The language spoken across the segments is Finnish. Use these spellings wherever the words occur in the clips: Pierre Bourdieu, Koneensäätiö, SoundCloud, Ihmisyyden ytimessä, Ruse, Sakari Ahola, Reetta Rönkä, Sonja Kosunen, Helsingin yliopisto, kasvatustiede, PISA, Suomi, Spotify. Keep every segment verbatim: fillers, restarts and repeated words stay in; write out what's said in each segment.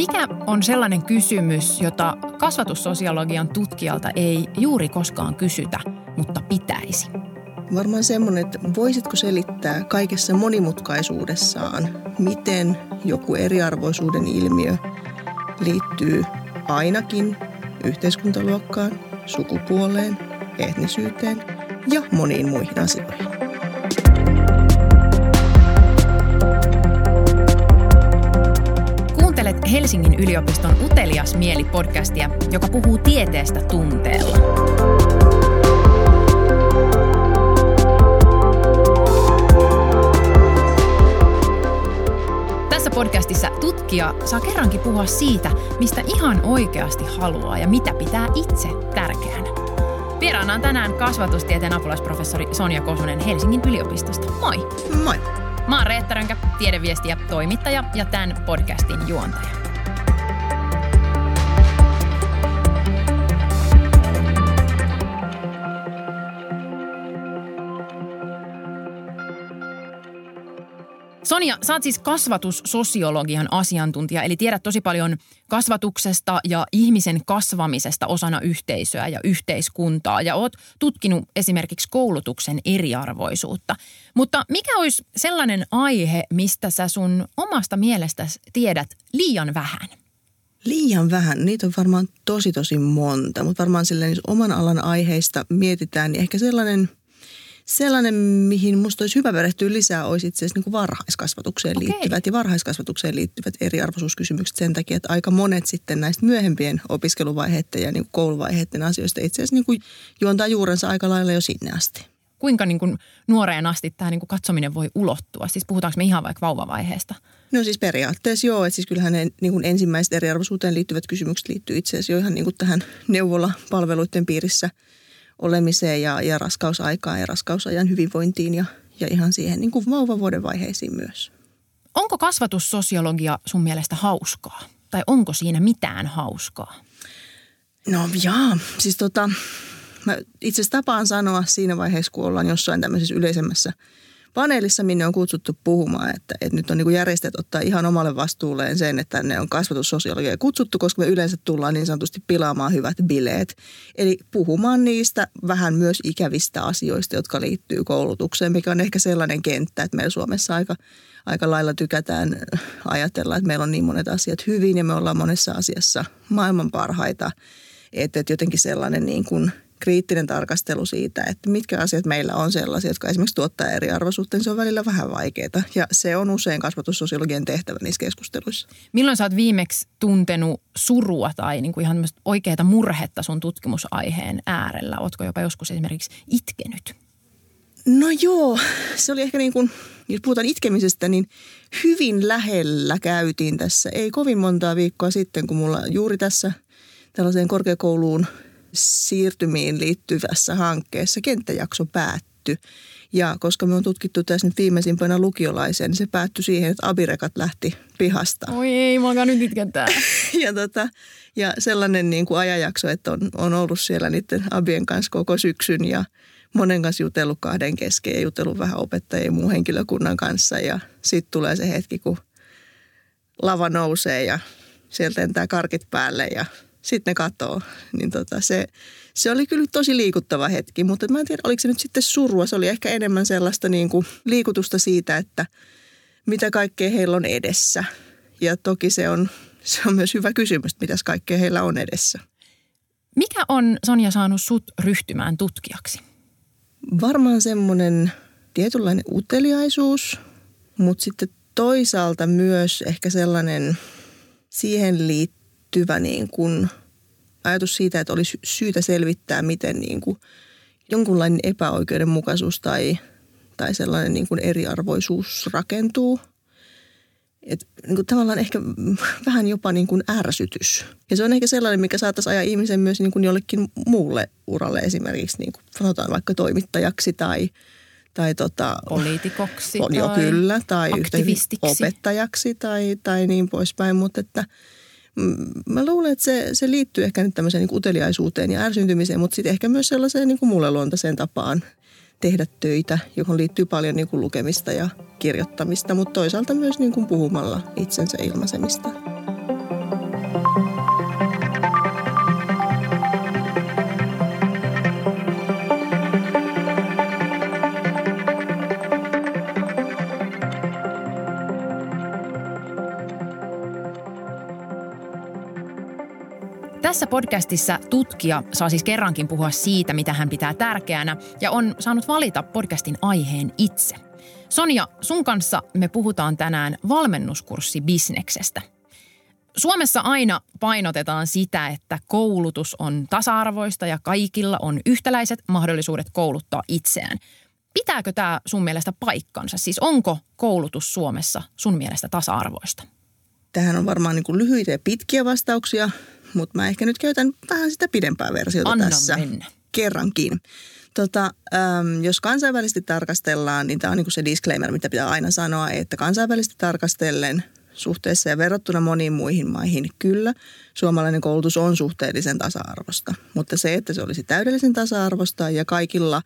Mikä on sellainen kysymys, jota kasvatussosiologian tutkijalta ei juuri koskaan kysytä, mutta pitäisi? Varmaan semmoinen, että voisitko selittää kaikessa monimutkaisuudessaan, miten joku eriarvoisuuden ilmiö liittyy ainakin yhteiskuntaluokkaan, sukupuoleen, etnisyyteen ja moniin muihin asioihin. Kuuntelet Helsingin yliopiston Utelias Mieli -podcastia, joka puhuu tieteestä tunteella. Tässä podcastissa tutkija saa kerrankin puhua siitä, mistä ihan oikeasti haluaa ja mitä pitää itse tärkeänä. Vieraana on tänään kasvatustieteen apulaisprofessori Sonja Kosunen Helsingin yliopistosta. Moi! Moi! Mä oon Reetta Rönkä, tiedeviestiä toimittaja ja tämän podcastin juontaja. Sonja, sä oot siis kasvatussosiologian asiantuntija, eli tiedät tosi paljon kasvatuksesta ja ihmisen kasvamisesta osana yhteisöä ja yhteiskuntaa, ja oot tutkinut esimerkiksi koulutuksen eriarvoisuutta. Mutta mikä olisi sellainen aihe, mistä sä sun omasta mielestäsi tiedät liian vähän? Liian vähän. Niitä on varmaan tosi tosi monta, mutta varmaan silleen, jos oman alan aiheista mietitään, niin ehkä sellainen... Sellainen, mihin musta olisi hyvä perehtyä lisää, olisi itse asiassa niin kuin varhaiskasvatukseen okay. liittyvät ja varhaiskasvatukseen liittyvät eriarvoisuuskysymykset sen takia, että aika monet sitten näistä myöhempien opiskeluvaiheiden ja niin kuin kouluvaiheiden asioista itse asiassa niin kuin juontaa juurensa aika lailla jo sinne asti. Kuinka niin kuin nuoreen asti tämä niin kuin katsominen voi ulottua? Siis puhutaanko me ihan vaikka vauvavaiheesta? No siis periaatteessa joo, että siis kyllähän ne niin kuin ensimmäiset eriarvoisuuteen liittyvät kysymykset liittyy itse asiassa jo ihan niin kuin tähän neuvolapalveluiden piirissä olemiseen ja, ja raskausaikaan ja raskausajan hyvinvointiin ja, ja ihan siihen niin kuin vauvavuoden vaiheisiin myös. Onko kasvatussosiologia sun mielestä hauskaa? Tai onko siinä mitään hauskaa? No jaa, siis tota, mä itse asiassa tapaan sanoa siinä vaiheessa, kun ollaan jossain tämmöisessä yleisemmässä paneelissa, minne on kutsuttu puhumaan, että, että nyt on niin kuin järjestäjät ottaa ihan omalle vastuulleen sen, että tänne on kasvatussosiologia kutsuttu, koska me yleensä tullaan niin sanotusti pilaamaan hyvät bileet. Eli puhumaan niistä vähän myös ikävistä asioista, jotka liittyy koulutukseen, mikä on ehkä sellainen kenttä, että meillä Suomessa aika, aika lailla tykätään ajatella, että meillä on niin monet asiat hyvin ja me ollaan monessa asiassa maailman parhaita, että, että jotenkin sellainen niin kuin kriittinen tarkastelu siitä, että mitkä asiat meillä on sellaisia, jotka esimerkiksi tuottaa eriarvoisuutta, niin se on välillä vähän vaikeaa. Ja se on usein kasvatussosiologian tehtävä niissä keskusteluissa. Milloin sä oot viimeksi tuntenut surua tai niin kuin ihan oikeaa murhetta sun tutkimusaiheen äärellä? Ootko jopa joskus esimerkiksi itkenyt? No joo, se oli ehkä niin kuin, jos puhutaan itkemisestä, niin hyvin lähellä käytiin tässä. Ei kovin montaa viikkoa sitten, kun mulla juuri tässä tällaiseen korkeakouluun siirtymiin liittyvässä hankkeessa kenttäjakso päättyi. Ja koska me on tutkittu tässä nyt viimeisimpänä lukiolaisia, niin se päättyi siihen, että abirekat lähti pihasta. Oi ei, mä alkaa nyt itkettää. ja, tota, ja sellainen niin kuin ajanjakso, että on, on ollut siellä niiden abien kanssa koko syksyn ja monen kanssa jutellut kahden kesken ja jutellut vähän opettajien ja muun henkilökunnan kanssa. Ja sitten tulee se hetki, kun lava nousee ja sieltä entää karkit päälle ja sitten ne katoo. Niin tota, se, se oli kyllä tosi liikuttava hetki, mutta mä en tiedä, oliko se nyt sitten surua. Se oli ehkä enemmän sellaista niin kuin liikutusta siitä, että mitä kaikkea heillä on edessä. Ja toki se on, se on myös hyvä kysymys, mitä kaikkea heillä on edessä. Mikä on, Sonja, saanut sut ryhtymään tutkijaksi? Varmaan semmoinen tietynlainen uteliaisuus, mutta sitten toisaalta myös ehkä sellainen siihen liittyen, hyvä niin kuin ajatus siitä, että olisi syytä selvittää, miten niin kuin jonkunlainen epäoikeudenmukaisuus tai, tai sellainen niin kuin eriarvoisuus rakentuu. Et niin kuin tavallaan ehkä vähän jopa niin kuin ärsytys. Ja se on ehkä sellainen, mikä saattaisi ajaa ihmisen myös niin kuin jollekin muulle uralle, esimerkiksi niin kuin sanotaan vaikka toimittajaksi tai, tai tota, poliitikoksi on jo tai kyllä, tai aktivistiksi, opettajaksi tai, tai niin poispäin, mutta että mä luulen, että se, se liittyy ehkä nyt tämmöiseen niin uteliaisuuteen ja ärsyntymiseen, mutta sitten ehkä myös sellaiseen niin mulle luontaiseen tapaan tehdä töitä, johon liittyy paljon niin kuin lukemista ja kirjoittamista, mutta toisaalta myös niin kuin puhumalla itsensä ilmaisemista. Tässä podcastissa tutkija saa siis kerrankin puhua siitä, mitä hän pitää tärkeänä ja on saanut valita podcastin aiheen itse. Sonja, sun kanssa me puhutaan tänään valmennuskurssibisneksestä. Suomessa aina painotetaan sitä, että koulutus on tasa-arvoista ja kaikilla on yhtäläiset mahdollisuudet kouluttaa itseään. Pitääkö tämä sun mielestä paikkansa? Siis onko koulutus Suomessa sun mielestä tasa-arvoista? Tähän on varmaan niin kuin lyhyitä ja pitkiä vastauksia, mutta mä ehkä nyt käytän vähän sitä pidempää versiota. Anna tässä mennä. Kerrankin. Tota, äm, jos kansainvälisesti tarkastellaan, niin tämä on niin kuin se disclaimer, mitä pitää aina sanoa, että kansainvälisesti tarkastellen suhteessa ja verrattuna moniin muihin maihin kyllä suomalainen koulutus on suhteellisen tasa-arvosta. Mutta se, että se olisi täydellisen tasa-arvosta ja kaikilla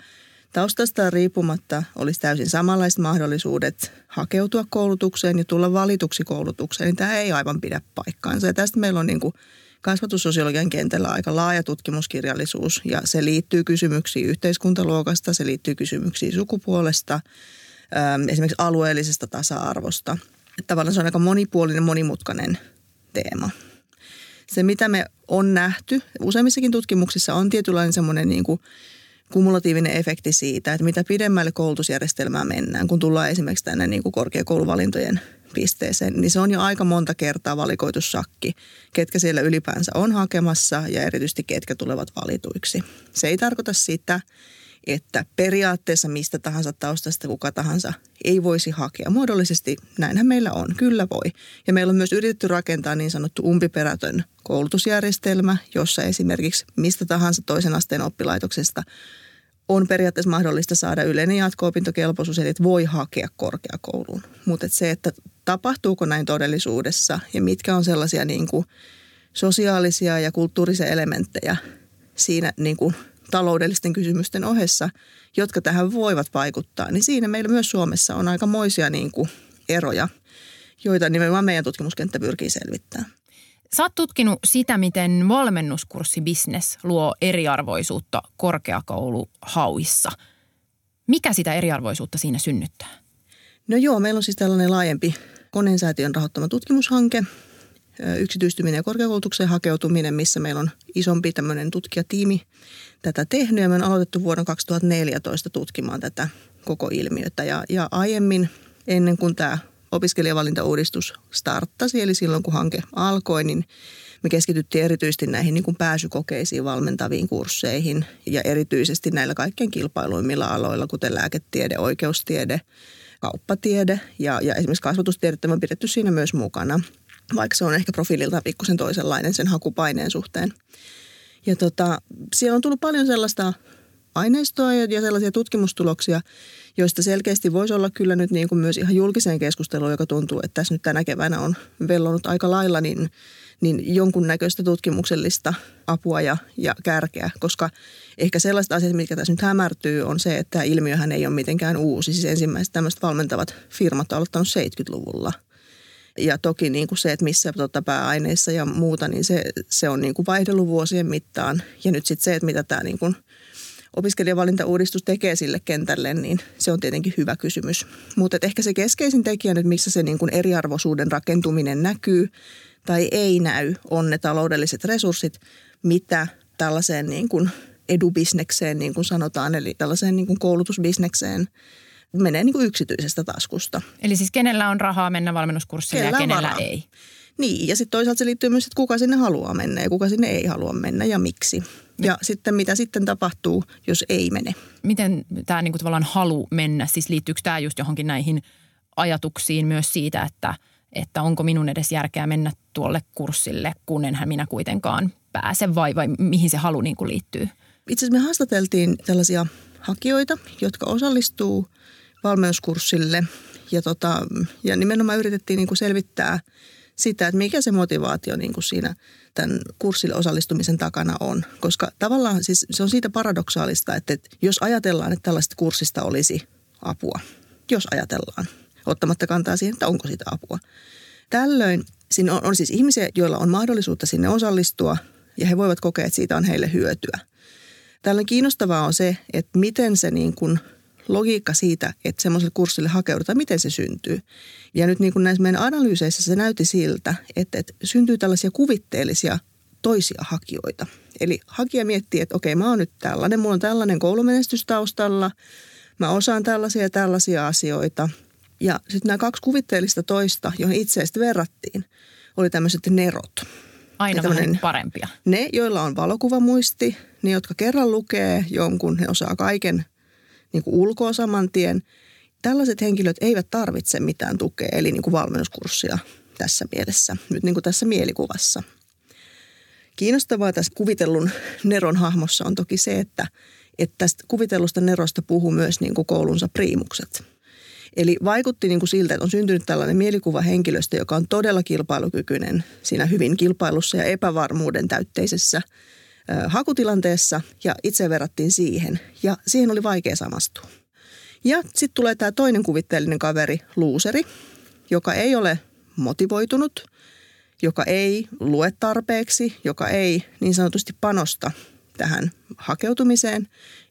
taustastaan riippumatta olisi täysin samanlaiset mahdollisuudet hakeutua koulutukseen ja tulla valituksi koulutukseen, niin tämä ei aivan pidä paikkaansa. Ja tästä meillä on niin kuin kasvatussosiologian kentällä aika laaja tutkimuskirjallisuus ja se liittyy kysymyksiin yhteiskuntaluokasta, se liittyy kysymyksiin sukupuolesta, esimerkiksi alueellisesta tasa-arvosta. Tavallaan se on aika monipuolinen, monimutkainen teema. Se, mitä me on nähty, useimmissakin tutkimuksissa on tietynlainen semmoinen niin kuin kumulatiivinen efekti siitä, että mitä pidemmälle koulutusjärjestelmää mennään, kun tullaan esimerkiksi tänne niin kuin korkeakouluvalintojen pisteeseen, niin se on jo aika monta kertaa valikoitu sakki, ketkä siellä ylipäänsä on hakemassa ja erityisesti ketkä tulevat valituiksi. Se ei tarkoita sitä, että periaatteessa mistä tahansa taustasta kuka tahansa ei voisi hakea. Muodollisesti näinhän meillä on, kyllä voi. Ja meillä on myös yritetty rakentaa niin sanottu umpiperätön koulutusjärjestelmä, jossa esimerkiksi mistä tahansa toisen asteen oppilaitoksesta on periaatteessa mahdollista saada yleinen jatko-opintokelpoisuus, eli voi hakea korkeakouluun. Mutta et se, että tapahtuuko näin todellisuudessa ja mitkä on sellaisia niin kuin sosiaalisia ja kulttuurisia elementtejä siinä niin kuin taloudellisten kysymysten ohessa, jotka tähän voivat vaikuttaa, niin siinä meillä myös Suomessa on aikamoisia niin kuin eroja, joita nimenomaan meidän tutkimuskenttä pyrkii selvittämään. Sä oot tutkinut sitä, miten valmennuskurssibisnes luo eriarvoisuutta korkeakouluhauissa. Mikä sitä eriarvoisuutta siinä synnyttää? No joo, meillä on siis tällainen laajempi Koneensäätiön rahoittama tutkimushanke, yksityistyminen ja korkeakoulutukseen hakeutuminen, missä meillä on isompi tämmöinen tutkijatiimi tätä tehnyt. Ja me on aloitettu vuonna kaksituhattaneljätoista tutkimaan tätä koko ilmiötä. Ja, ja aiemmin, ennen kuin tämä opiskelijavalintauudistus starttasi, eli silloin kun hanke alkoi, niin me keskityttiin erityisesti näihin niin kuin pääsykokeisiin valmentaviin kursseihin ja erityisesti näillä kaikkein kilpailuimmilla aloilla, kuten lääketiede, oikeustiede, kauppatiede ja, ja esimerkiksi kasvatustiedettä on pidetty siinä myös mukana. Vaikka se on ehkä profiililtaan pikkusen toisenlainen sen hakupaineen suhteen. Ja tota, siellä on tullut paljon sellaista aineistoa ja sellaisia tutkimustuloksia, joista selkeästi voisi olla kyllä nyt niin kuin myös ihan julkiseen keskusteluun, joka tuntuu, että tässä nyt tänä keväänä on vellonut aika lailla, niin, niin jonkunnäköistä tutkimuksellista apua ja, ja kärkeä. Koska ehkä sellaiset asiat, mitkä tässä nyt hämärtyy, on se, että ilmiöhän ei ole mitenkään uusi. Siis ensimmäiset tämmöiset valmentavat firmat on aloittanut seitsemänkymmentäluvulla. Ja toki niin kuin se, että missä tota, pääaineissa ja muuta, niin se, se on niin kuin vaihdellut vuosien mittaan. Ja nyt sitten se, että mitä tämä niin kuin opiskelijavalintauudistus tekee sille kentälle, niin se on tietenkin hyvä kysymys. Mutta ehkä se keskeisin tekijä nyt, missä se niin kuin eriarvoisuuden rakentuminen näkyy tai ei näy, on ne taloudelliset resurssit, mitä tällaiseen niin kuin edubisnekseen, niin kuin sanotaan, eli tällaiseen niin kuin koulutusbisnekseen menee niin kuin yksityisestä taskusta. Eli siis kenellä on rahaa mennä valmennuskurssille ja kenellä varaa. Ei? Niin, ja sitten toisaalta se liittyy myös, että kuka sinne haluaa mennä ja kuka sinne ei halua mennä ja miksi. Ja no. sitten mitä sitten tapahtuu, jos ei mene. Miten tämä niinku tavallaan halu mennä, siis liittyykö tämä just johonkin näihin ajatuksiin myös siitä, että, että onko minun edes järkeä mennä tuolle kurssille, kun enhän minä kuitenkaan pääse vai, vai mihin se halu niinku liittyy? Itse asiassa me haastateltiin tällaisia hakijoita, jotka osallistuu valmennuskurssille ja, tota, ja nimenomaan yritettiin niin kuin selvittää sitä, että mikä se motivaatio niin kuin siinä tämän kurssille osallistumisen takana on. Koska tavallaan siis se on siitä paradoksaalista, että jos ajatellaan, että tällaisesta kurssista olisi apua, jos ajatellaan, ottamatta kantaa siihen, että onko siitä apua. Tällöin siinä on, on siis ihmisiä, joilla on mahdollisuutta sinne osallistua ja he voivat kokea, että siitä on heille hyötyä. Tällöin kiinnostavaa on se, että miten se niin kuin logiikka siitä, että semmoiselle kurssille hakeudutaan, miten se syntyy. Ja nyt niin kuin näissä meidän analyyseissä se näytti siltä, että, että syntyy tällaisia kuvitteellisia toisia hakijoita. Eli hakija miettii, että okei, mä oon nyt tällainen, mulla on tällainen koulumenestys taustalla, mä osaan tällaisia ja tällaisia asioita. Ja sitten nämä kaksi kuvitteellista toista, joihin itse sitten verrattiin, oli tämmöiset nerot. Aina vähän parempia. Ne, joilla on valokuvamuisti, ne, jotka kerran lukee jonkun, ne osaa kaiken niin kuin ulkoa saman tien. Tällaiset henkilöt eivät tarvitse mitään tukea, eli niin kuin valmennuskurssia tässä mielessä, nyt niin kuin tässä mielikuvassa. Kiinnostavaa tässä kuvitellun neron hahmossa on toki se, että, että tästä kuvitellusta nerosta puhuu myös niin kuin koulunsa priimukset. Eli vaikutti niin kuin siltä, että on syntynyt tällainen mielikuva henkilöstä, joka on todella kilpailukykyinen siinä hyvin kilpailussa ja epävarmuuden täytteisessä ö, hakutilanteessa. Ja itse verrattiin siihen ja siihen oli vaikea samastua. Ja sitten tulee tämä toinen kuvitteellinen kaveri, luuseri, joka ei ole motivoitunut, joka ei lue tarpeeksi, joka ei niin sanotusti panosta tähän hakeutumiseen,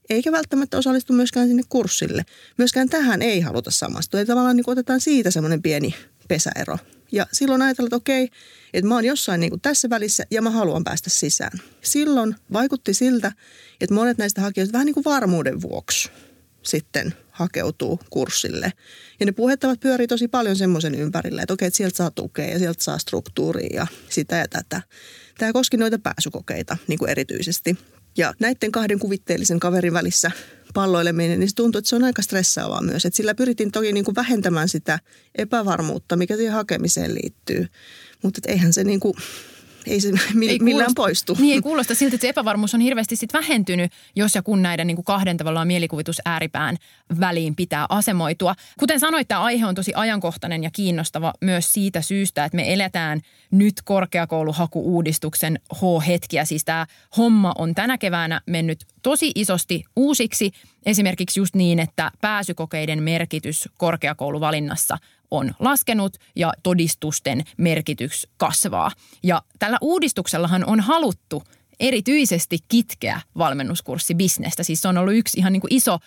eikä välttämättä osallistu myöskään sinne kurssille. Myöskään tähän ei haluta samastua. Eli tavallaan niin otetaan siitä semmoinen pieni pesäero. Ja silloin ajatellaan, että okei, että mä oon jossain niin kuin tässä välissä ja mä haluan päästä sisään. Silloin vaikutti siltä, että monet näistä hakijoista vähän niin kuin varmuuden vuoksi sitten hakeutuu kurssille. Ja ne puhettavat pyörii tosi paljon semmoisen ympärille, että okei, että sieltä saa tukea ja sieltä saa struktuuria ja sitä ja tätä. Tämä koski noita pääsykokeita niin kuin erityisesti. Ja näiden kahden kuvitteellisen kaverin välissä palloileminen, niin se tuntuu, että se on aika stressaavaa myös. Että sillä pyrittiin toki niin kuin vähentämään sitä epävarmuutta, mikä siihen hakemiseen liittyy. Mutta eihän se niin kuin, ei se millään ei kuulosta, poistu. Niin ei kuulosta siltä, että se epävarmuus on hirveästi sit vähentynyt, jos ja kun näiden niin kuin kahden tavallaan mielikuvitus ääripään väliin pitää asemoitua. Kuten sanoit, tämä aihe on tosi ajankohtainen ja kiinnostava myös siitä syystä, että me eletään nyt korkeakouluhaku-uudistuksen H-hetkiä. Siis tämä homma on tänä keväänä mennyt tosi isosti uusiksi, esimerkiksi just niin, että pääsykokeiden merkitys korkeakouluvalinnassa on laskenut ja todistusten merkitys kasvaa. Ja tällä uudistuksellahan on haluttu erityisesti kitkeä valmennuskurssibisnestä. Siis se on ollut yksi ihan niin kuin iso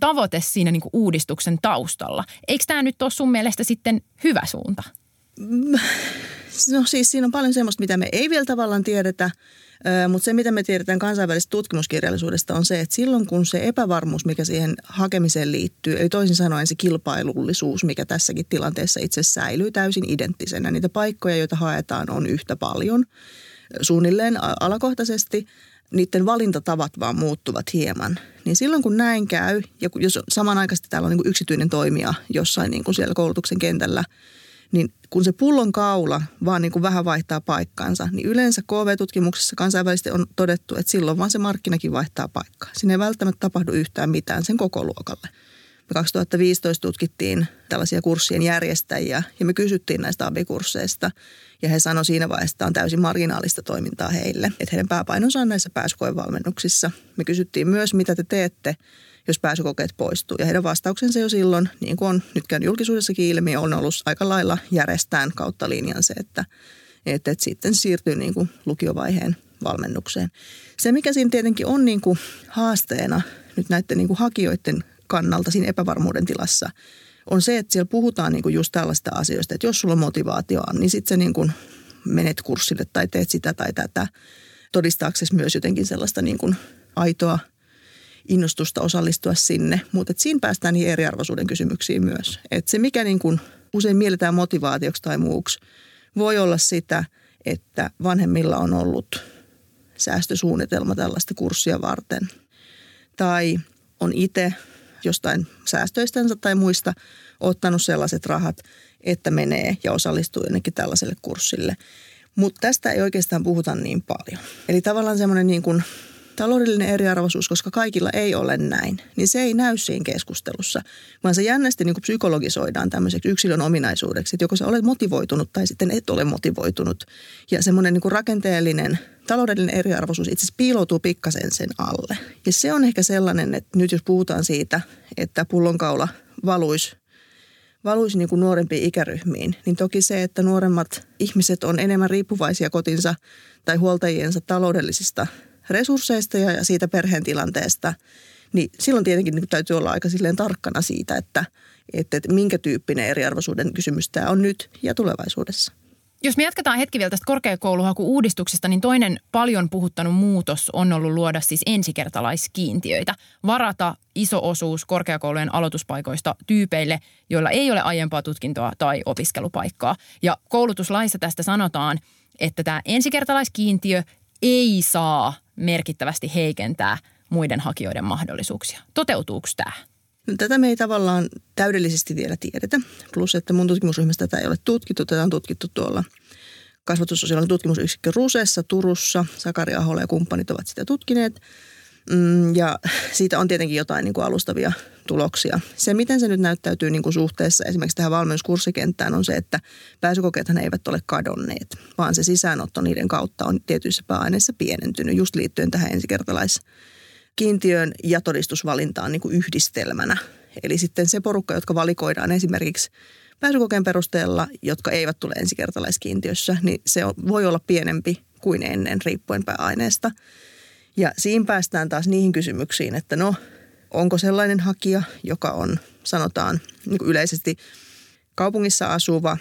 tavoite siinä niin kuin uudistuksen taustalla. Eikö tämä nyt ole sun mielestä sitten hyvä suunta? No siis siinä on paljon semmoista, mitä me ei vielä tavallaan tiedetä, mutta se mitä me tiedetään kansainvälisestä tutkimuskirjallisuudesta on se, että silloin kun se epävarmuus, mikä siihen hakemiseen liittyy, eli toisin sanoen se kilpailullisuus, mikä tässäkin tilanteessa itse säilyy täysin identtisenä, niitä paikkoja, joita haetaan on yhtä paljon suunnilleen alakohtaisesti, niiden valintatavat vaan muuttuvat hieman, niin silloin kun näin käy, ja jos samanaikaisesti täällä on niin kuin yksityinen toimija jossain niin kuin siellä koulutuksen kentällä, niin kun se pullon kaula vaan niin kuin vähän vaihtaa paikkaansa, niin yleensä K V-tutkimuksessa kansainvälisesti on todettu, että silloin vaan se markkinakin vaihtaa paikkaa. Siinä ei välttämättä tapahdu yhtään mitään sen koko luokalle. Me kaksituhattaviisitoista tutkittiin tällaisia kurssien järjestäjiä ja me kysyttiin näistä abikursseista. Ja he sanoivat siinä vaiheessa, että on täysin marginaalista toimintaa heille, että heidän pääpainonsa on näissä pääsykoevalmennuksissa. Me kysyttiin myös, mitä te teette, jos pääsykokeet poistuu. Ja heidän vastauksensa jo silloin, niin kuin on nyt käynyt julkisuudessakin ilmi, on ollut aika lailla järjestään kautta linjan se, että, että, että sitten siirtyy niin kuin lukiovaiheen valmennukseen. Se, mikä siinä tietenkin on niin kuin haasteena nyt näiden niin kuin hakijoiden kannalta siinä epävarmuuden tilassa, on se, että siellä puhutaan niin kuin just tällaista asioista, että jos sulla on motivaatioa, niin sitten sä niin kuin menet kurssille tai teet sitä tai tätä, todistaaksesi myös jotenkin sellaista niin kuin aitoa innostusta osallistua sinne, mutta siinä päästään niihin eriarvoisuuden kysymyksiin myös. Et se, mikä niin kun usein mielletään motivaatioksi tai muuksi, voi olla sitä, että vanhemmilla on ollut säästösuunnitelma tällaista kurssia varten. Tai on itse jostain säästöistänsä tai muista ottanut sellaiset rahat, että menee ja osallistuu jonnekin tällaiselle kurssille. Mutta tästä ei oikeastaan puhuta niin paljon. Eli tavallaan semmoinen niin kuin taloudellinen eriarvoisuus, koska kaikilla ei ole näin, niin se ei näy siinä keskustelussa, vaan se jännästi niin kuin psykologisoidaan tämmöiseksi yksilön ominaisuudeksi, että joko sä olet motivoitunut tai sitten et ole motivoitunut. Ja semmoinen niin kuin rakenteellinen taloudellinen eriarvoisuus itse asiassa piiloutuu pikkasen sen alle. Ja se on ehkä sellainen, että nyt jos puhutaan siitä, että pullonkaula valuisi, valuisi niin kuin nuorempiin ikäryhmiin, niin toki se, että nuoremmat ihmiset on enemmän riippuvaisia kotinsa tai huoltajiensa taloudellisista resursseista ja siitä perheen tilanteesta, niin silloin tietenkin täytyy olla aika silleen tarkkana siitä, että, että minkä tyyppinen eriarvoisuuden kysymys tämä on nyt ja tulevaisuudessa. Jos me jatketaan hetki vielä tästä korkeakouluhaku-uudistuksesta, niin toinen paljon puhuttanut muutos on ollut luoda siis ensikertalaiskiintiöitä. Varata iso osuus korkeakoulujen aloituspaikoista tyypeille, joilla ei ole aiempaa tutkintoa tai opiskelupaikkaa. Ja koulutuslaissa tästä sanotaan, että tämä ensikertalaiskiintiö ei saa merkittävästi heikentää muiden hakijoiden mahdollisuuksia. Toteutuuko tämä? Tätä me ei tavallaan täydellisesti vielä tiedetä, plus että mun tutkimusryhmästä tätä ei ole tutkittu. Tätä on tutkittu tuolla kasvatussosiaalinen tutkimusyksikkö Rusessa, Turussa. Sakari Aholla ja kumppanit ovat sitä tutkineet ja siitä on tietenkin jotain niin kuin alustavia tuloksia. Se, miten se nyt näyttäytyy niin kuin suhteessa esimerkiksi tähän valmennuskurssikenttään on se, että pääsykokeethan eivät ole kadonneet, vaan se sisäänotto niiden kautta on tietyissä pääaineissa pienentynyt just liittyen tähän ensikertalaiskiintiöön ja todistusvalintaan niin kuin yhdistelmänä. Eli sitten se porukka, jotka valikoidaan esimerkiksi pääsykokeen perusteella, jotka eivät tule ensikertalaiskiintiössä, niin se voi olla pienempi kuin ennen riippuen pääaineesta. Ja siinä päästään taas niihin kysymyksiin, että no, onko sellainen hakija, joka on sanotaan niin kuin yleisesti kaupungissa asuva,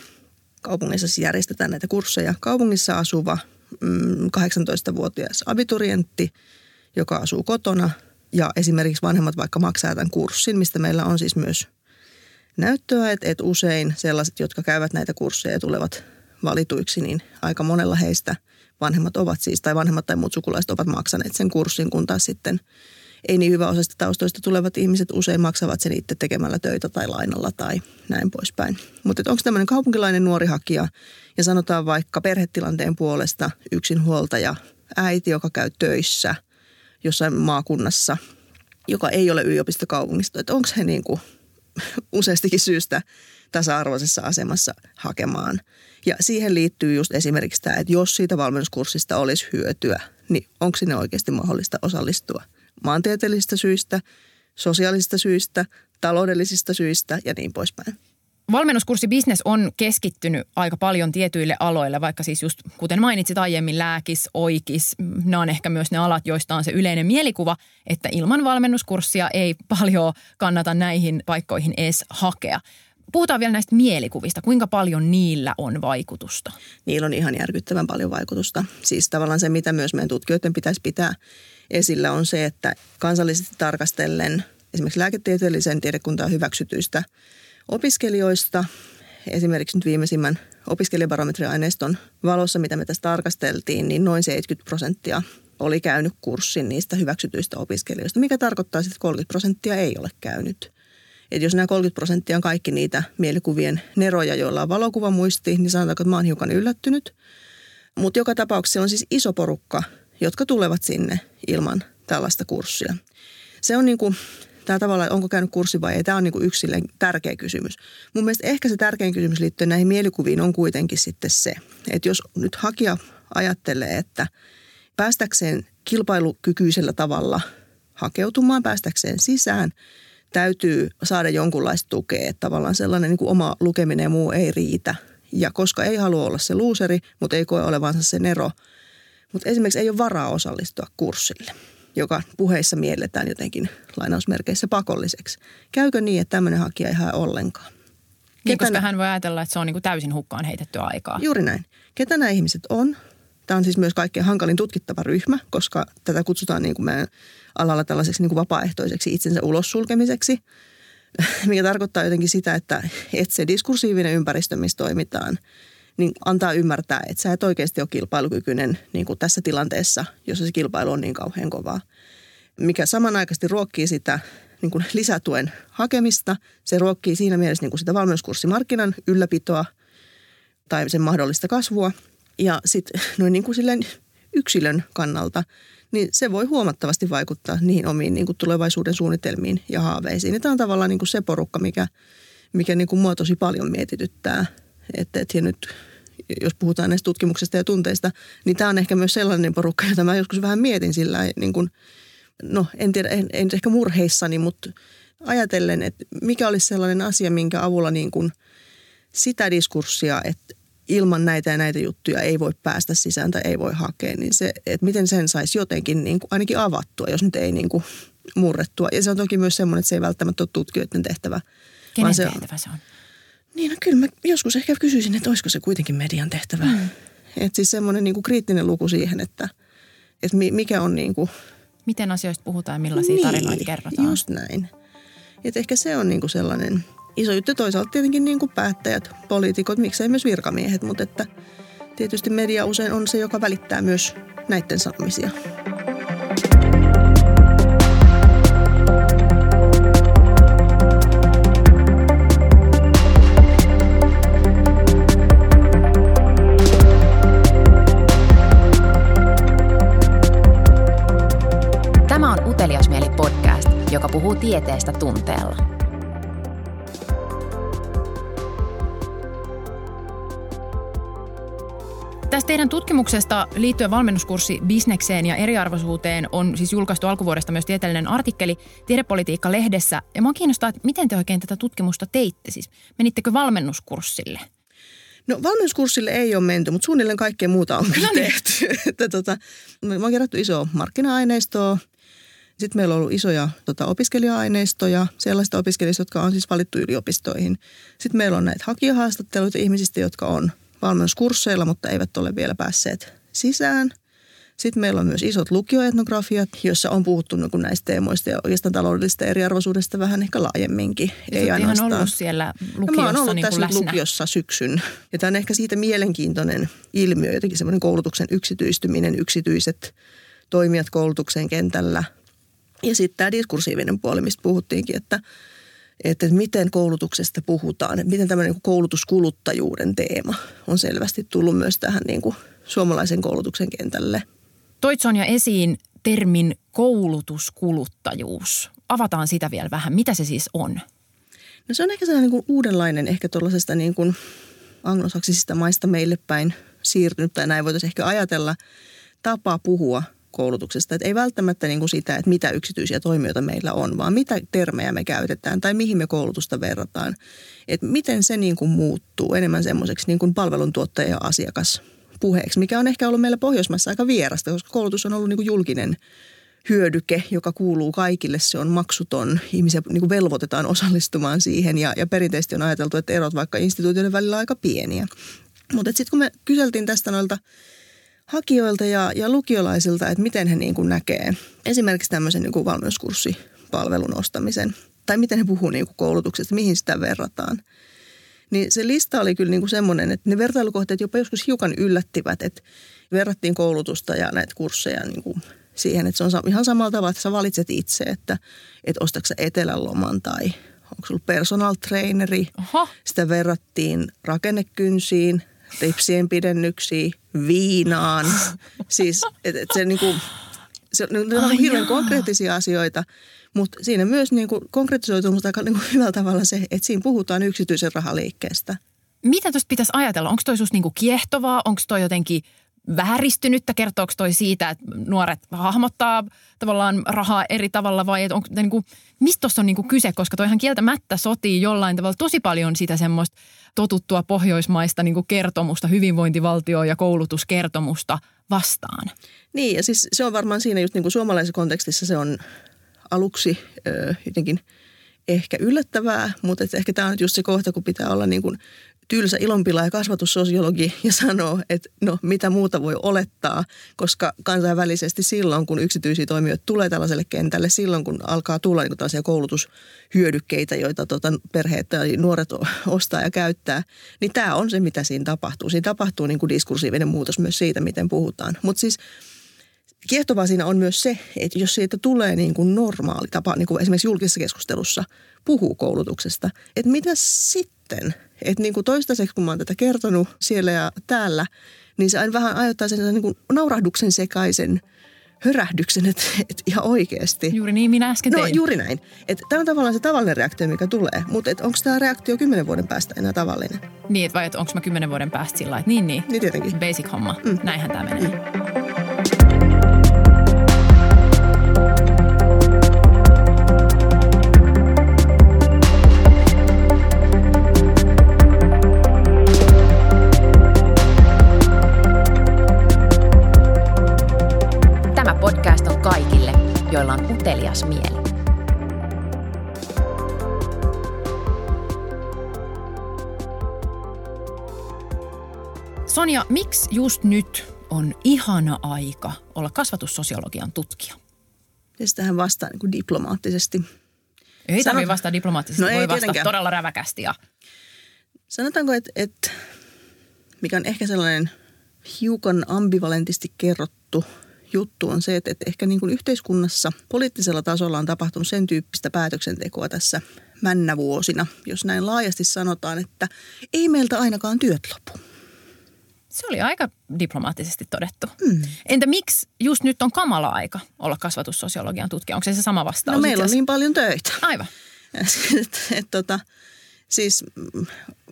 kaupungissa järjestetään näitä kursseja, kaupungissa asuva mm, kahdeksantoistavuotias abiturientti, joka asuu kotona ja esimerkiksi vanhemmat vaikka maksaa tämän kurssin, mistä meillä on siis myös näyttöä, että, että usein sellaiset, jotka käyvät näitä kursseja ja tulevat valituiksi, niin aika monella heistä vanhemmat ovat siis, tai vanhemmat tai muut sukulaiset ovat maksaneet sen kurssin, kun taas sitten ei niin hyväosaisista taustoista tulevat ihmiset usein maksavat sen itse tekemällä töitä tai lainalla tai näin poispäin. Mutta onko tämmöinen kaupunkilainen nuori hakija ja sanotaan vaikka perhetilanteen puolesta yksinhuoltaja, äiti, joka käy töissä jossain maakunnassa, joka ei ole yliopistokaupungista, että onko he niin kuin useastikin syystä tasa-arvoisessa asemassa hakemaan. Ja siihen liittyy just esimerkiksi tämä, että jos siitä valmennuskurssista olisi hyötyä, niin onko sinne oikeasti mahdollista osallistua maantieteellisistä syistä, sosiaalisista syistä, taloudellisista syistä ja niin poispäin. Valmennuskurssibisnes on keskittynyt aika paljon tietyille aloille, vaikka siis just kuten mainitsit aiemmin, lääkis, oikis, nämä on ehkä myös ne alat, joista on se yleinen mielikuva, että ilman valmennuskurssia ei paljon kannata näihin paikkoihin edes hakea. Puhutaan vielä näistä mielikuvista. Kuinka paljon niillä on vaikutusta? Niillä on ihan järkyttävän paljon vaikutusta. Siis tavallaan se, mitä myös meidän tutkijoiden pitäisi pitää esillä, on se, että kansallisesti tarkastellen esimerkiksi lääketieteellisen tiedekuntaan hyväksytyistä opiskelijoista, esimerkiksi nyt viimeisimmän opiskelijabarometriaineiston valossa, mitä me tässä tarkasteltiin, niin noin seitsemänkymmentä prosenttia oli käynyt kurssin niistä hyväksytyistä opiskelijoista, mikä tarkoittaa sitten, että kolmekymmentä prosenttia ei ole käynyt. Et jos nämä kolmekymmentä prosenttia on kaikki niitä mielikuvien neroja, joilla on valokuvamuisti, niin sanotaanko, että mä oon hiukan yllättynyt. Mutta joka tapauksessa on siis iso porukka, jotka tulevat sinne ilman tällaista kurssia. Se on niin kuin tämä tavallaan, onko käynyt kurssi vai ei, tämä on niin kuin yksi tärkeä kysymys. Mun mielestä ehkä se tärkein kysymys liittyen näihin mielikuviin on kuitenkin sitten se, että jos nyt hakija ajattelee, että päästäkseen kilpailukykyisellä tavalla hakeutumaan, päästäkseen sisään, täytyy saada jonkunlaista tukea. Että tavallaan sellainen niin kuin oma lukeminen ja muu ei riitä. Ja koska ei halua olla se luuseri, mutta ei koe olevansa sen ero, mutta esimerkiksi ei ole varaa osallistua kurssille, joka puheissa mielletään jotenkin lainausmerkeissä pakolliseksi. Käykö niin, että tämmöinen hakija ei hae ollenkaan? Niin, koska nä- hän voi ajatella, että se on niin kuin täysin hukkaan heitettyä aikaa. Juuri näin. Ketä nämä ihmiset on? Tämä on siis myös kaikkein hankalin tutkittava ryhmä, koska tätä kutsutaan niin kuin meidän alalla tällaiseksi niin kuin vapaaehtoiseksi itsensä ulossulkemiseksi, mikä tarkoittaa jotenkin sitä, että, että se diskursiivinen ympäristö, missä toimitaan, niin antaa ymmärtää, että sä et oikeasti ole kilpailukykyinen niin kuin tässä tilanteessa, jossa se kilpailu on niin kauhean kovaa. Mikä samanaikaisesti ruokkii sitä niin kuin lisätuen hakemista, se ruokkii siinä mielessä niin kuin sitä valmennuskurssimarkkinan ylläpitoa tai sen mahdollista kasvua. Ja sitten noin niin kuin silleen yksilön kannalta, niin se voi huomattavasti vaikuttaa niihin omiin niin kuin tulevaisuuden suunnitelmiin ja haaveisiin. Ja tämä on tavallaan niin kuin se porukka, mikä, mikä niin kuin mua tosi paljon mietityttää. Että et, ja nyt, jos puhutaan näistä tutkimuksista ja tunteista, niin tämä on ehkä myös sellainen porukka, jota mä joskus vähän mietin sillä niin kun, no en tiedä, en, en ehkä murheissani, mutta ajatellen, että mikä olisi sellainen asia, minkä avulla niin kun sitä diskurssia, että ilman näitä ja näitä juttuja ei voi päästä sisään tai ei voi hakea, niin se, että miten sen saisi jotenkin niin kun, ainakin avattua, jos nyt ei niin kun, murrettua. Ja se on toki myös semmoinen, että se ei välttämättä ole tutkijoiden tehtävä. Kenen tehtävä se on? Niin, no kyllä mä joskus ehkä kysyisin, että olisiko se kuitenkin median tehtävä. Mm. Että siis semmoinen niin kuin kriittinen luku siihen, että, että mikä on niin kuin... Miten asioista puhutaan ja millaisia niin, tarinoita kerrotaan. Just näin. Että ehkä se on niin kuin sellainen iso juttu. Toisaalta tietenkin niin kuin päättäjät, poliitikot, miksei myös virkamiehet, mutta että tietysti media usein on se, joka välittää myös näiden sanomisia. Tämä on Utelias Mieli podcast, joka puhuu tieteestä tunteella. Tästä teidän tutkimuksesta liittyen valmennuskurssi bisnekseen ja eriarvoisuuteen on siis julkaistu alkuvuodesta myös tieteellinen artikkeli Tiedepolitiikka-lehdessä. Ja minua kiinnostaa, että miten te oikein tätä tutkimusta teitte? Siis menittekö valmennuskurssille? No valmennuskurssille ei ole menty, mutta suunnilleen kaikkea muuta on kyllä tehty. Että tota, me on kerätty isoa markkina-aineistoa. Sitten meillä on ollut isoja tota, opiskelija-aineistoja, sellaista opiskelijoista, jotka on siis valittu yliopistoihin. Sitten meillä on näitä hakijahaastatteluita ihmisistä, jotka on valmennuskursseilla, mutta eivät ole vielä päässeet sisään. Sitten meillä on myös isot lukioetnografiat, joissa on puhuttu näistä teemoista ja oikeastaan taloudellisesta eriarvoisuudesta vähän ehkä laajemminkin. Ja ei ainoastaan. Ihan ollut siellä lukiossa no, mä ollut niin kuin läsnä. Lukiossa syksyn. Ja tämä on ehkä siitä mielenkiintoinen ilmiö, jotenkin semmoinen koulutuksen yksityistyminen, yksityiset toimijat koulutuksen kentällä. Ja sitten tämä diskursiivinen puoli, mistä puhuttiinkin, että, että miten koulutuksesta puhutaan, että miten tämmöinen koulutuskuluttajuuden teema on selvästi tullut myös tähän niin kuin suomalaisen koulutuksen kentälle. Toit Sonja esiin termin koulutuskuluttajuus. Avataan sitä vielä vähän. Mitä se siis on? No se on ehkä sellainen niin kuin uudenlainen, ehkä tuollaisesta niin kuin anglosaksisista maista meille päin siirtynyt, tai näin voitaisiin ehkä ajatella, tapa puhua koulutuksesta. Että ei välttämättä niin kuin sitä, että mitä yksityisiä toimijoita meillä on, vaan mitä termejä me käytetään tai mihin me koulutusta verrataan. Että miten se niin kuin muuttuu enemmän semmoiseksi niin kuin palveluntuottaja ja asiakas puheeksi, mikä on ehkä ollut meillä Pohjoismaissa aika vierasta, koska koulutus on ollut niin kuin julkinen hyödyke, joka kuuluu kaikille. Se on maksuton. Ihmisiä niin kuin velvoitetaan osallistumaan siihen ja, ja perinteisesti on ajateltu, että erot vaikka instituutioiden välillä on aika pieniä. Mutta sitten kun me kyseltiin tästä noilta hakijoilta ja, ja lukiolaisilta, että miten he niin kuin näkee esimerkiksi tämmöisen niin kuin valmennuskurssipalvelun ostamisen tai miten he puhuu niin kuin koulutuksesta, mihin sitä verrataan. Niin se lista oli kyllä niin kuin semmoinen, että ne vertailukohteet jopa joskus hiukan yllättivät, että verrattiin koulutusta ja näitä kursseja niin kuin siihen, että se on ihan samalla tavalla, että sä valitset itse, että, että ostatko sä etelän loman tai onko sulla personal traineri. Aha. Sitä verrattiin rakennekynsiin, tipsien pidennyksiin, viinaan. Siis, että et se niin kuin, se on hirveän konkreettisia asioita. Mutta siinä myös niinku konkretisoituu musta aika niinku hyvällä tavalla se, että siinä puhutaan yksityisen rahaliikkeestä. Mitä tuosta pitäisi ajatella? Onko toi susta niinku kiehtovaa? Onko toi jotenkin vääristynyttä? Kertooko toi siitä, että nuoret hahmottaa tavallaan rahaa eri tavalla? Vai et onko, niinku, mistä tuossa on niinku kyse? Koska toihan kieltämättä sotii jollain tavalla tosi paljon sitä semmoista totuttua pohjoismaista niinku kertomusta, hyvinvointivaltioon ja koulutuskertomusta vastaan. Niin ja siis se on varmaan siinä just niinku suomalaisessa kontekstissa se on... Aluksi ö, jotenkin ehkä yllättävää, mutta ehkä tämä on just se kohta, kun pitää olla niin kuin tylsä ilonpila ja kasvatussosiologi ja sanoo, että no mitä muuta voi olettaa, koska kansainvälisesti silloin, kun yksityisiä toimijoita tulee tällaiselle kentälle, silloin kun alkaa tulla niin kuin tällaisia koulutushyödykkeitä, joita tuota, perheet tai nuoret ostaa ja käyttää, niin tämä on se, mitä siinä tapahtuu. Siinä tapahtuu niin kuin diskursiivinen muutos myös siitä, miten puhutaan, mutta siis kiehtovaa siinä on myös se, että jos siitä tulee niin kuin normaali tapa, niin kuin esimerkiksi julkisessa keskustelussa puhuu koulutuksesta, että mitä sitten? Että niin kuin toistaiseksi, kun mä oon tätä kertonut siellä ja täällä, niin se aina vähän aiheuttaa sen niin kuin naurahduksen sekaisen hörähdyksen, että et ihan oikeasti. Juuri niin minä äsken tein. No juuri näin. Että tämä on tavallaan se tavallinen reaktio, mikä tulee, mutta onko tämä reaktio kymmenen vuoden päästä enää tavallinen? Niin, et vai että onko mä kymmenen vuoden päästä sillä lailla, niin niin. Niin tietenkin. Basic homma. Mm. Näinhän tämä menee. Mm. Kaikille, joilla on utelias mieli. Sonja, miksi just nyt on ihana aika olla kasvatussosiologian tutkija? Ja sitähän vastaa niin kuin diplomaattisesti. Ei Sano... tarvitse vastaa diplomaattisesti, no voi vastata tietenkään. Todella räväkästi. Ja... Sanotaanko, että, että mikä on ehkä sellainen hiukan ambivalentisti kerrottu juttu on se, että, että ehkä niin kuin yhteiskunnassa poliittisella tasolla on tapahtunut sen tyyppistä päätöksentekoa tässä männävuosina, jos näin laajasti sanotaan, että ei meiltä ainakaan työt lopu. Se oli aika diplomaattisesti todettu. Hmm. Entä miksi just nyt on kamala aika olla kasvatussosiologian tutkija? Onko se se sama vastaus? No meillä on niin paljon töitä. Aivan. Et, et, tota, siis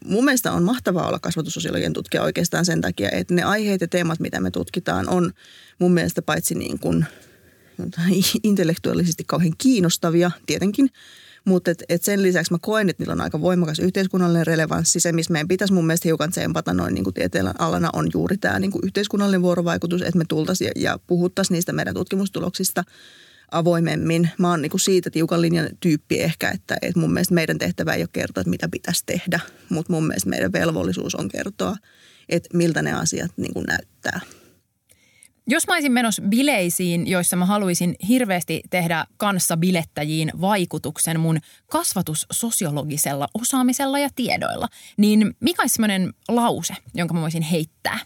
mun mielestä on mahtavaa olla kasvatussosiologian tutkija oikeastaan sen takia, että ne aiheet ja teemat, mitä me tutkitaan, on mun mielestä paitsi niin kuin intellektuaalisesti kauhean kiinnostavia tietenkin, mutta et, et sen lisäksi mä koen, että niillä on aika voimakas yhteiskunnallinen relevanssi. Se, missä meidän pitäisi mun mielestä hiukan tsempata noin niin kuin tieteen alana, on juuri tämä niin kuin yhteiskunnallinen vuorovaikutus, että me tultaisiin ja, ja puhuttaisiin niistä meidän tutkimustuloksista avoimemmin. Mä oon niin kuin siitä tiukan linjan tyyppi ehkä, että et mun mielestä meidän tehtävä ei ole kertoa, että mitä pitäisi tehdä, mutta mun mielestä meidän velvollisuus on kertoa, että miltä ne asiat niin kuin näyttää. Jos mä olisin menossa bileisiin, joissa mä haluaisin hirveästi tehdä kanssabilettäjiin vaikutuksen mun kasvatussosiologisella osaamisella ja tiedoilla, niin mikä olisi semmoinen lause, jonka mä voisin heittää?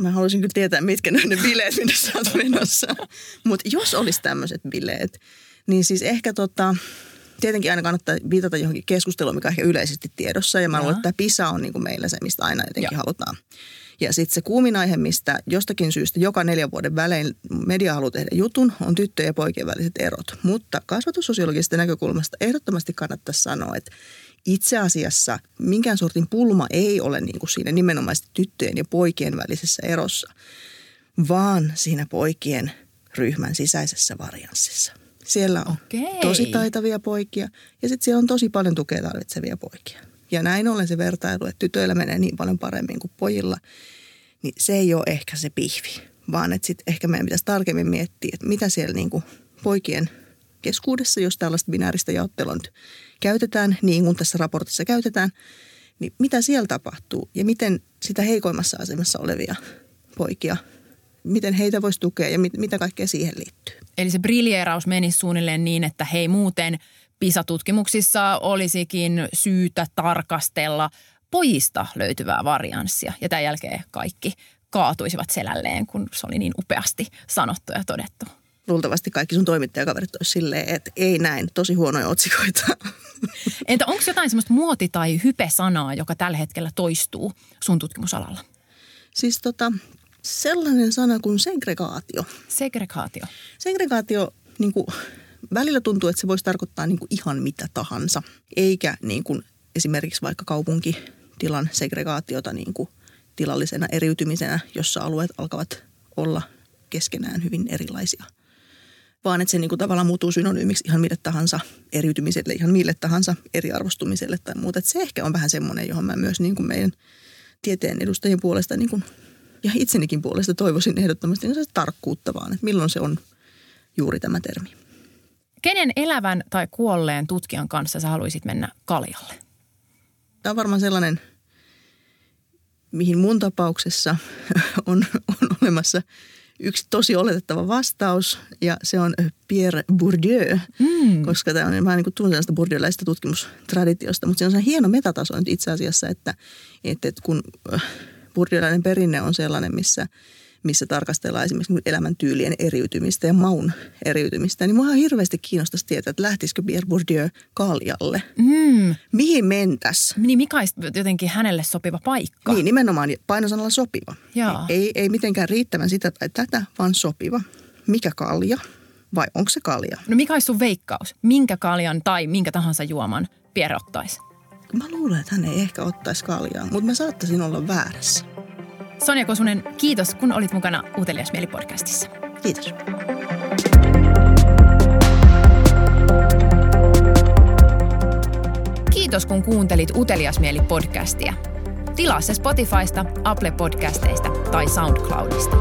Mä haluaisin kyllä tietää, mitkä ne bileet, minne sä oot menossa. Mutta jos olisi tämmöiset bileet, niin siis ehkä tota... Tietenkin aina kannattaa viitata johonkin keskusteluun, mikä on ehkä yleisesti tiedossa. Ja mä luulen, että tämä PISA on niin kuin meillä se, mistä aina jotenkin Joo. halutaan. Ja sitten se kuumin aihe, mistä jostakin syystä joka neljän vuoden välein media haluaa tehdä jutun, on tyttöjen ja poikien väliset erot. Mutta kasvatussosiologisesta näkökulmasta ehdottomasti kannattaisi sanoa, että itse asiassa minkään sortin pulma ei ole niin kuin siinä nimenomaisesti tyttöjen ja poikien välisessä erossa, vaan siinä poikien ryhmän sisäisessä varianssissa. Siellä on Okei. tosi taitavia poikia ja sitten siellä on tosi paljon tukea tarvitsevia poikia. Ja näin ollen se vertailu, että tytöillä menee niin paljon paremmin kuin pojilla, niin se ei ole ehkä se pihvi. Vaan että sitten ehkä meidän pitäisi tarkemmin miettiä, että mitä siellä niinku poikien keskuudessa, jos tällaista binääristä jaottelua nyt käytetään, niin kuin tässä raportissa käytetään, niin mitä siellä tapahtuu ja miten sitä heikoimmassa asemassa olevia poikia, miten heitä voisi tukea ja mit, mitä kaikkea siihen liittyy. Eli se briljeeraus menisi suunnilleen niin, että hei muuten PISA-tutkimuksissa olisikin syytä tarkastella pojista löytyvää varianssia. Ja tämän jälkeen kaikki kaatuisivat selälleen, kun se oli niin upeasti sanottu ja todettu. Luultavasti kaikki sun toimittajakaverit olisi silleen, että ei näin, tosi huonoja otsikoita. Entä onko jotain semmoista muoti- tai hype-sanaa, joka tällä hetkellä toistuu sun tutkimusalalla? Siis tota... Sellainen sana kuin segregaatio. Segregaatio. Segregaatio, niin kuin, välillä tuntuu, että se voisi tarkoittaa niin kuin ihan mitä tahansa. Eikä niin kuin, esimerkiksi vaikka kaupunkitilan segregaatiota niin kuin, tilallisena eriytymisenä, jossa alueet alkavat olla keskenään hyvin erilaisia. Vaan että se niin kuin, tavallaan muuttuu synonyymiksi ihan mille tahansa, eriytymiselle ihan mille tahansa, eriarvostumiselle tai muuta. Että se ehkä on vähän semmoinen, johon mä myös niin kuin meidän tieteen edustajien puolesta... Niin kuin, ja itsenikin puolesta toivoisin ehdottomasti niin tarkkuutta vaan, että milloin se on juuri tämä termi. Kenen elävän tai kuolleen tutkijan kanssa sä haluaisit mennä kaljalle? Tämä on varmaan sellainen, mihin mun tapauksessa on, on olemassa yksi tosi oletettava vastaus, ja se on Pierre Bourdieu, mm. koska tämä on, mä niin kuin tunnen sellaista bourdieuläisestä tutkimustraditiosta, mutta se on sellainen hieno metataso nyt itse asiassa, että, että, että kun... Bourdieuläinen perinne on sellainen, missä, missä tarkastellaan esimerkiksi elämäntyylien eriytymistä ja maun eriytymistä. Niin minua hirveästi kiinnostaisi tietää, että lähtisikö Pierre Bourdieu kaljalle. Mm. Mihin mentäs? Niin mikä olisi jotenkin hänelle sopiva paikka? Niin, nimenomaan painosanalla sopiva. Ei, ei mitenkään riittävän sitä tai tätä, vaan sopiva. Mikä kalja? Vai onko se kalja? No mikä olisi sun veikkaus? Minkä kaljan tai minkä tahansa juoman Pierre ottaisi? Mä luulen, että hän ei ehkä ottaisi kaljaa, mutta mä saattaisin olla väärässä. Sonja Kosunen, kiitos kun olit mukana Utelias Mieli -podcastissa. Kiitos. Kiitos kun kuuntelit Utelias Mieli -podcastia. Tilaa se Spotifysta, Apple Podcasteista tai SoundCloudista.